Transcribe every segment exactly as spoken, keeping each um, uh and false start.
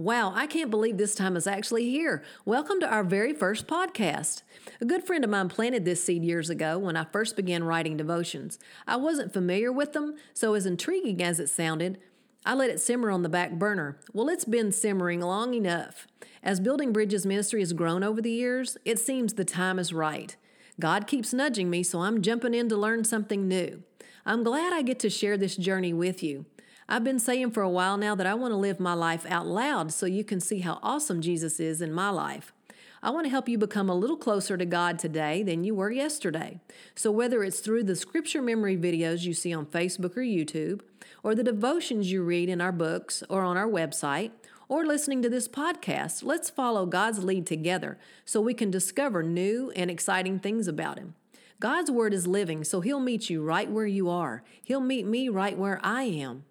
Wow, I can't believe this time is actually here. Welcome to our very first podcast. A good friend of mine planted this seed years ago when I first began writing devotions. I wasn't familiar with them, so as intriguing as it sounded, I let it simmer on the back burner. Well, it's been simmering long enough. As Building Bridges ministry has grown over the years, it seems the time is right. God keeps nudging me, so I'm jumping in to learn something new. I'm glad I get to share this journey with you. I've been saying for a while now that I want to live my life out loud so you can see how awesome Jesus is in my life. I want to help you become a little closer to God today than you were yesterday. So whether it's through the scripture memory videos you see on Facebook or YouTube, or the devotions you read in our books or on our website, or listening to this podcast, let's follow God's lead together so we can discover new and exciting things about Him. God's Word is living, so He'll meet you right where you are. He'll meet me right where I am.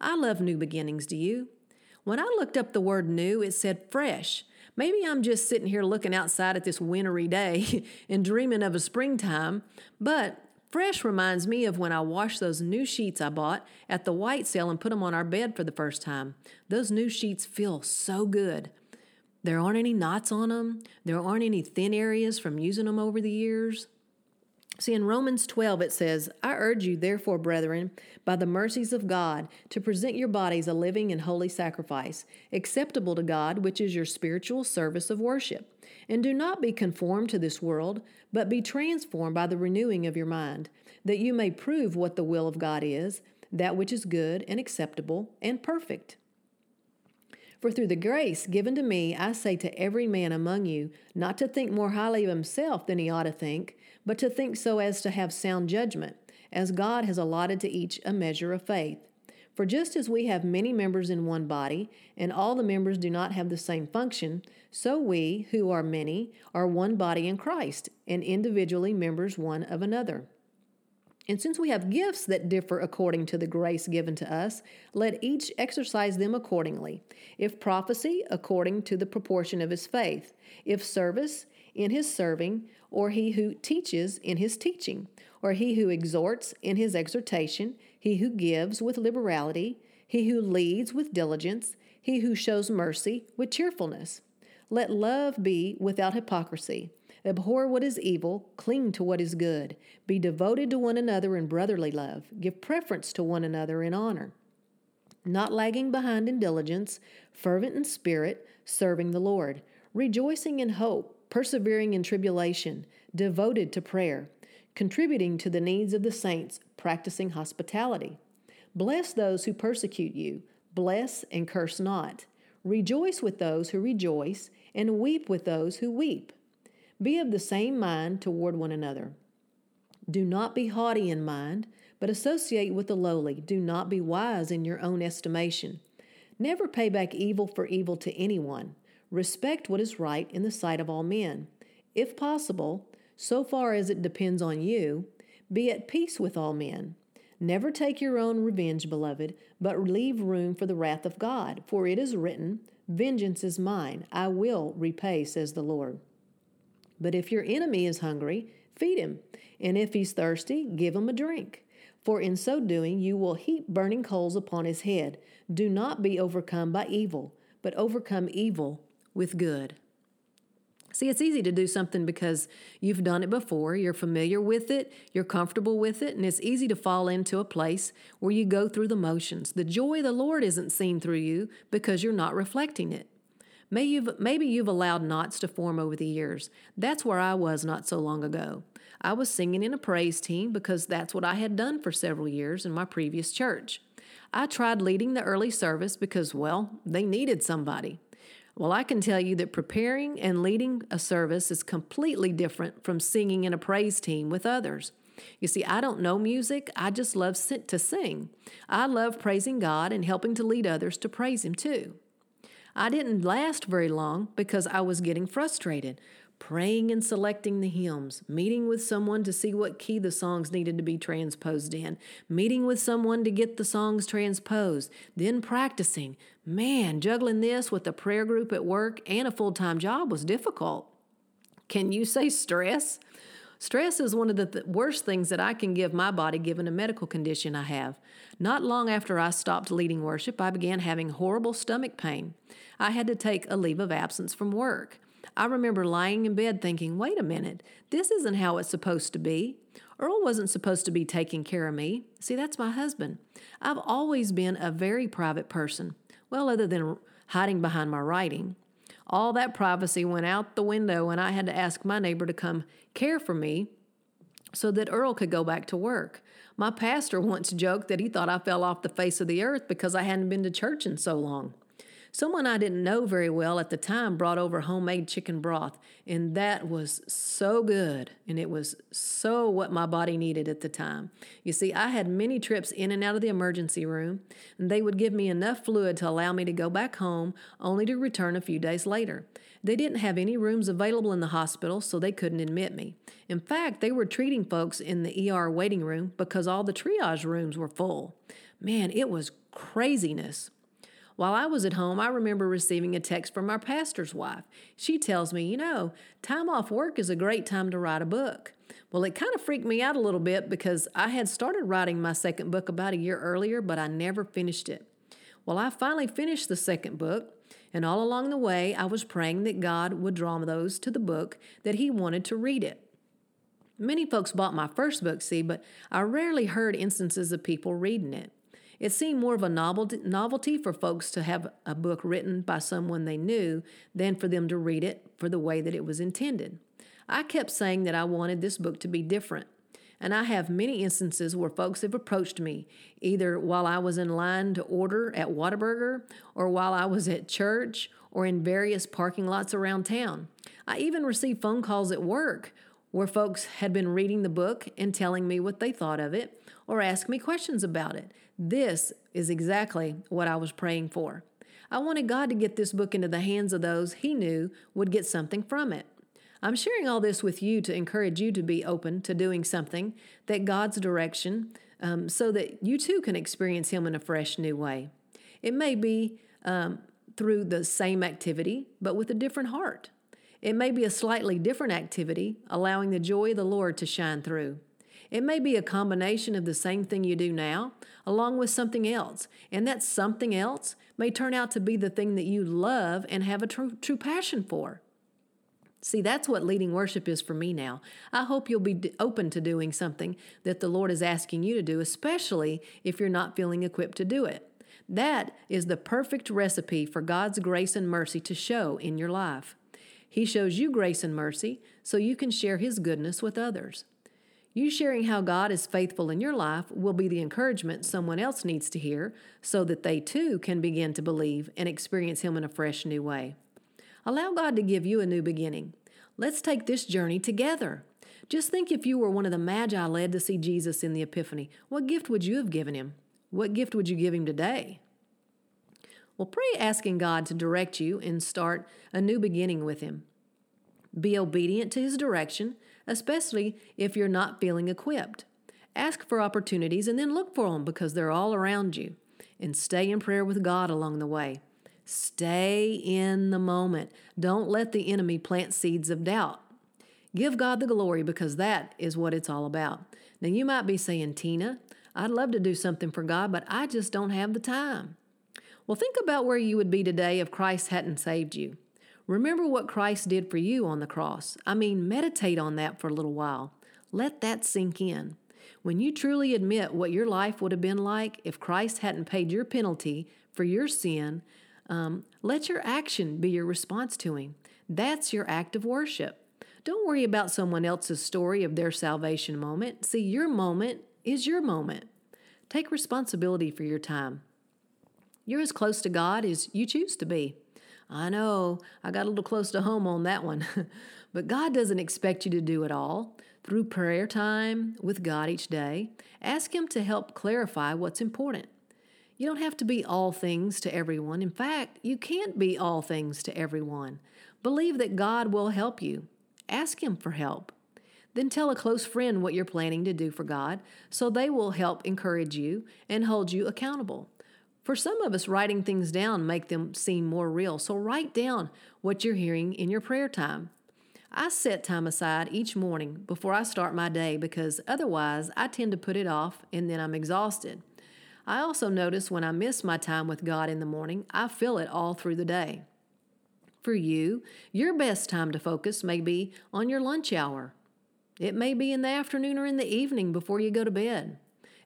I love new beginnings, do you? When I looked up the word new, it said fresh. Maybe I'm just sitting here looking outside at this wintry day and dreaming of a springtime, but fresh reminds me of when I washed those new sheets I bought at the white sale and put them on our bed for the first time. Those new sheets feel so good. There aren't any knots on them. There aren't any thin areas from using them over the years. See, in Romans twelve, it says, I urge you, therefore, brethren, by the mercies of God, to present your bodies a living and holy sacrifice, acceptable to God, which is your spiritual service of worship. And do not be conformed to this world, but be transformed by the renewing of your mind, that you may prove what the will of God is, that which is good and acceptable and perfect. For through the grace given to me, I say to every man among you, not to think more highly of himself than he ought to think, but to think so as to have sound judgment, as God has allotted to each a measure of faith. For just as we have many members in one body, and all the members do not have the same function, so we, who are many, are one body in Christ, and individually members one of another. And since we have gifts that differ according to the grace given to us, let each exercise them accordingly. If prophecy, according to the proportion of his faith. If service, in his serving, or he who teaches, in his teaching. Or he who exhorts, in his exhortation. He who gives, with liberality. He who leads, with diligence. He who shows mercy, with cheerfulness. Let love be without hypocrisy. Abhor what is evil, cling to what is good. Be devoted to one another in brotherly love. Give preference to one another in honor. Not lagging behind in diligence, fervent in spirit, serving the Lord. Rejoicing in hope, persevering in tribulation, devoted to prayer. Contributing to the needs of the saints, practicing hospitality. Bless those who persecute you. Bless and curse not. Rejoice with those who rejoice, and weep with those who weep. Be of the same mind toward one another. Do not be haughty in mind, but associate with the lowly. Do not be wise in your own estimation. Never pay back evil for evil to anyone. Respect what is right in the sight of all men. If possible, so far as it depends on you, be at peace with all men. Never take your own revenge, beloved, but leave room for the wrath of God. For it is written, vengeance is mine, I will repay, says the Lord. But if your enemy is hungry, feed him, and if he's thirsty, give him a drink. For in so doing, you will heap burning coals upon his head. Do not be overcome by evil, but overcome evil with good. See, it's easy to do something because you've done it before, you're familiar with it, you're comfortable with it, and it's easy to fall into a place where you go through the motions. The joy of the Lord isn't seen through you because you're not reflecting it. Maybe you've, maybe you've allowed knots to form over the years. That's where I was not so long ago. I was singing in a praise team because that's what I had done for several years in my previous church. I tried leading the early service because, well, they needed somebody. Well, I can tell you that preparing and leading a service is completely different from singing in a praise team with others. You see, I don't know music. I just love to sing. I love praising God and helping to lead others to praise Him too. I didn't last very long because I was getting frustrated, praying and selecting the hymns, meeting with someone to see what key the songs needed to be transposed in, meeting with someone to get the songs transposed, then practicing. Man, juggling this with a prayer group at work and a full-time job was difficult. Can you say stress? Stress is one of the th- worst things that I can give my body given a medical condition I have. Not long after I stopped leading worship, I began having horrible stomach pain. I had to take a leave of absence from work. I remember lying in bed thinking, wait a minute, this isn't how it's supposed to be. Earl wasn't supposed to be taking care of me. See, that's my husband. I've always been a very private person. Well, other than hiding behind my writing. All that privacy went out the window, and I had to ask my neighbor to come care for me so that Earl could go back to work. My pastor once joked that he thought I fell off the face of the earth because I hadn't been to church in so long. Someone I didn't know very well at the time brought over homemade chicken broth, and that was so good, and it was so what my body needed at the time. You see, I had many trips in and out of the emergency room, and they would give me enough fluid to allow me to go back home, only to return a few days later. They didn't have any rooms available in the hospital, so they couldn't admit me. In fact, they were treating folks in the E R waiting room because all the triage rooms were full. Man, it was craziness. While I was at home, I remember receiving a text from our pastor's wife. She tells me, you know, time off work is a great time to write a book. Well, it kind of freaked me out a little bit because I had started writing my second book about a year earlier, but I never finished it. Well, I finally finished the second book, and all along the way, I was praying that God would draw those to the book that He wanted to read it. Many folks bought my first book, see, but I rarely heard instances of people reading it. It seemed more of a novelty for folks to have a book written by someone they knew than for them to read it for the way that it was intended. I kept saying that I wanted this book to be different, and I have many instances where folks have approached me, either while I was in line to order at Whataburger, or while I was at church, or in various parking lots around town. I even received phone calls at work where folks had been reading the book and telling me what they thought of it or asked me questions about it. This is exactly what I was praying for. I wanted God to get this book into the hands of those He knew would get something from it. I'm sharing all this with you to encourage you to be open to doing something that God's direction um, so that you too can experience Him in a fresh new way. It may be um, through the same activity, but with a different heart. It may be a slightly different activity, allowing the joy of the Lord to shine through. It may be a combination of the same thing you do now, along with something else, and that something else may turn out to be the thing that you love and have a true, true passion for. See, that's what leading worship is for me now. I hope you'll be open to doing something that the Lord is asking you to do, especially if you're not feeling equipped to do it. That is the perfect recipe for God's grace and mercy to show in your life. He shows you grace and mercy so you can share His goodness with others. You sharing how God is faithful in your life will be the encouragement someone else needs to hear so that they too can begin to believe and experience Him in a fresh new way. Allow God to give you a new beginning. Let's take this journey together. Just think if you were one of the Magi led to see Jesus in the Epiphany. What gift would you have given Him? What gift would you give Him today? Well, pray asking God to direct you and start a new beginning with Him. Be obedient to His direction, especially if you're not feeling equipped. Ask for opportunities and then look for them because they're all around you. And stay in prayer with God along the way. Stay in the moment. Don't let the enemy plant seeds of doubt. Give God the glory because that is what it's all about. Now, you might be saying, Tina, I'd love to do something for God, but I just don't have the time. Well, think about where you would be today if Christ hadn't saved you. Remember what Christ did for you on the cross. I mean, meditate on that for a little while. Let that sink in. When you truly admit what your life would have been like if Christ hadn't paid your penalty for your sin, um, let your action be your response to Him. That's your act of worship. Don't worry about someone else's story of their salvation moment. See, your moment is your moment. Take responsibility for your time. You're as close to God as you choose to be. I know, I got a little close to home on that one. But God doesn't expect you to do it all. Through prayer time with God each day, ask Him to help clarify what's important. You don't have to be all things to everyone. In fact, you can't be all things to everyone. Believe that God will help you. Ask Him for help. Then tell a close friend what you're planning to do for God so they will help encourage you and hold you accountable. For some of us, writing things down make them seem more real. So write down what you're hearing in your prayer time. I set time aside each morning before I start my day because otherwise I tend to put it off and then I'm exhausted. I also notice when I miss my time with God in the morning, I feel it all through the day. For you, your best time to focus may be on your lunch hour. It may be in the afternoon or in the evening before you go to bed.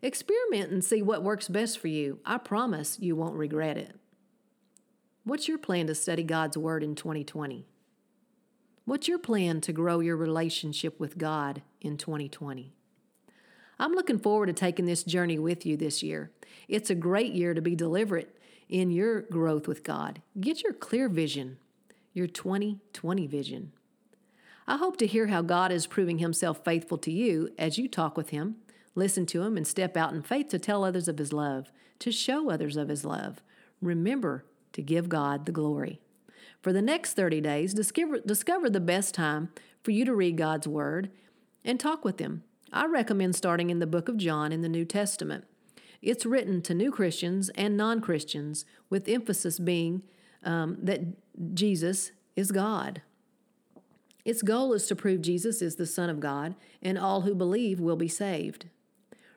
Experiment and see what works best for you. I promise you won't regret it. What's your plan to study God's Word in twenty twenty? What's your plan to grow your relationship with God in twenty twenty? I'm looking forward to taking this journey with you this year. It's a great year to be deliberate in your growth with God. Get your clear vision, your twenty twenty vision. I hope to hear how God is proving himself faithful to you as you talk with him, listen to him, and step out in faith to tell others of his love, to show others of his love. Remember to give God the glory. For the next thirty days, discover, discover the best time for you to read God's Word and talk with him. I recommend starting in the book of John in the New Testament. It's written to new Christians and non-Christians, with emphasis being um, that Jesus is God. Its goal is to prove Jesus is the Son of God, and all who believe will be saved.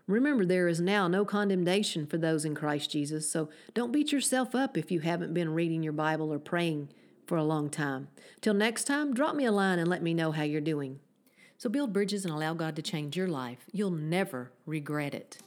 Remember, there is now no condemnation for those in Christ Jesus, so don't beat yourself up if you haven't been reading your Bible or praying for a long time. Till next time, drop me a line and let me know how you're doing. So build bridges and allow God to change your life. You'll never regret it.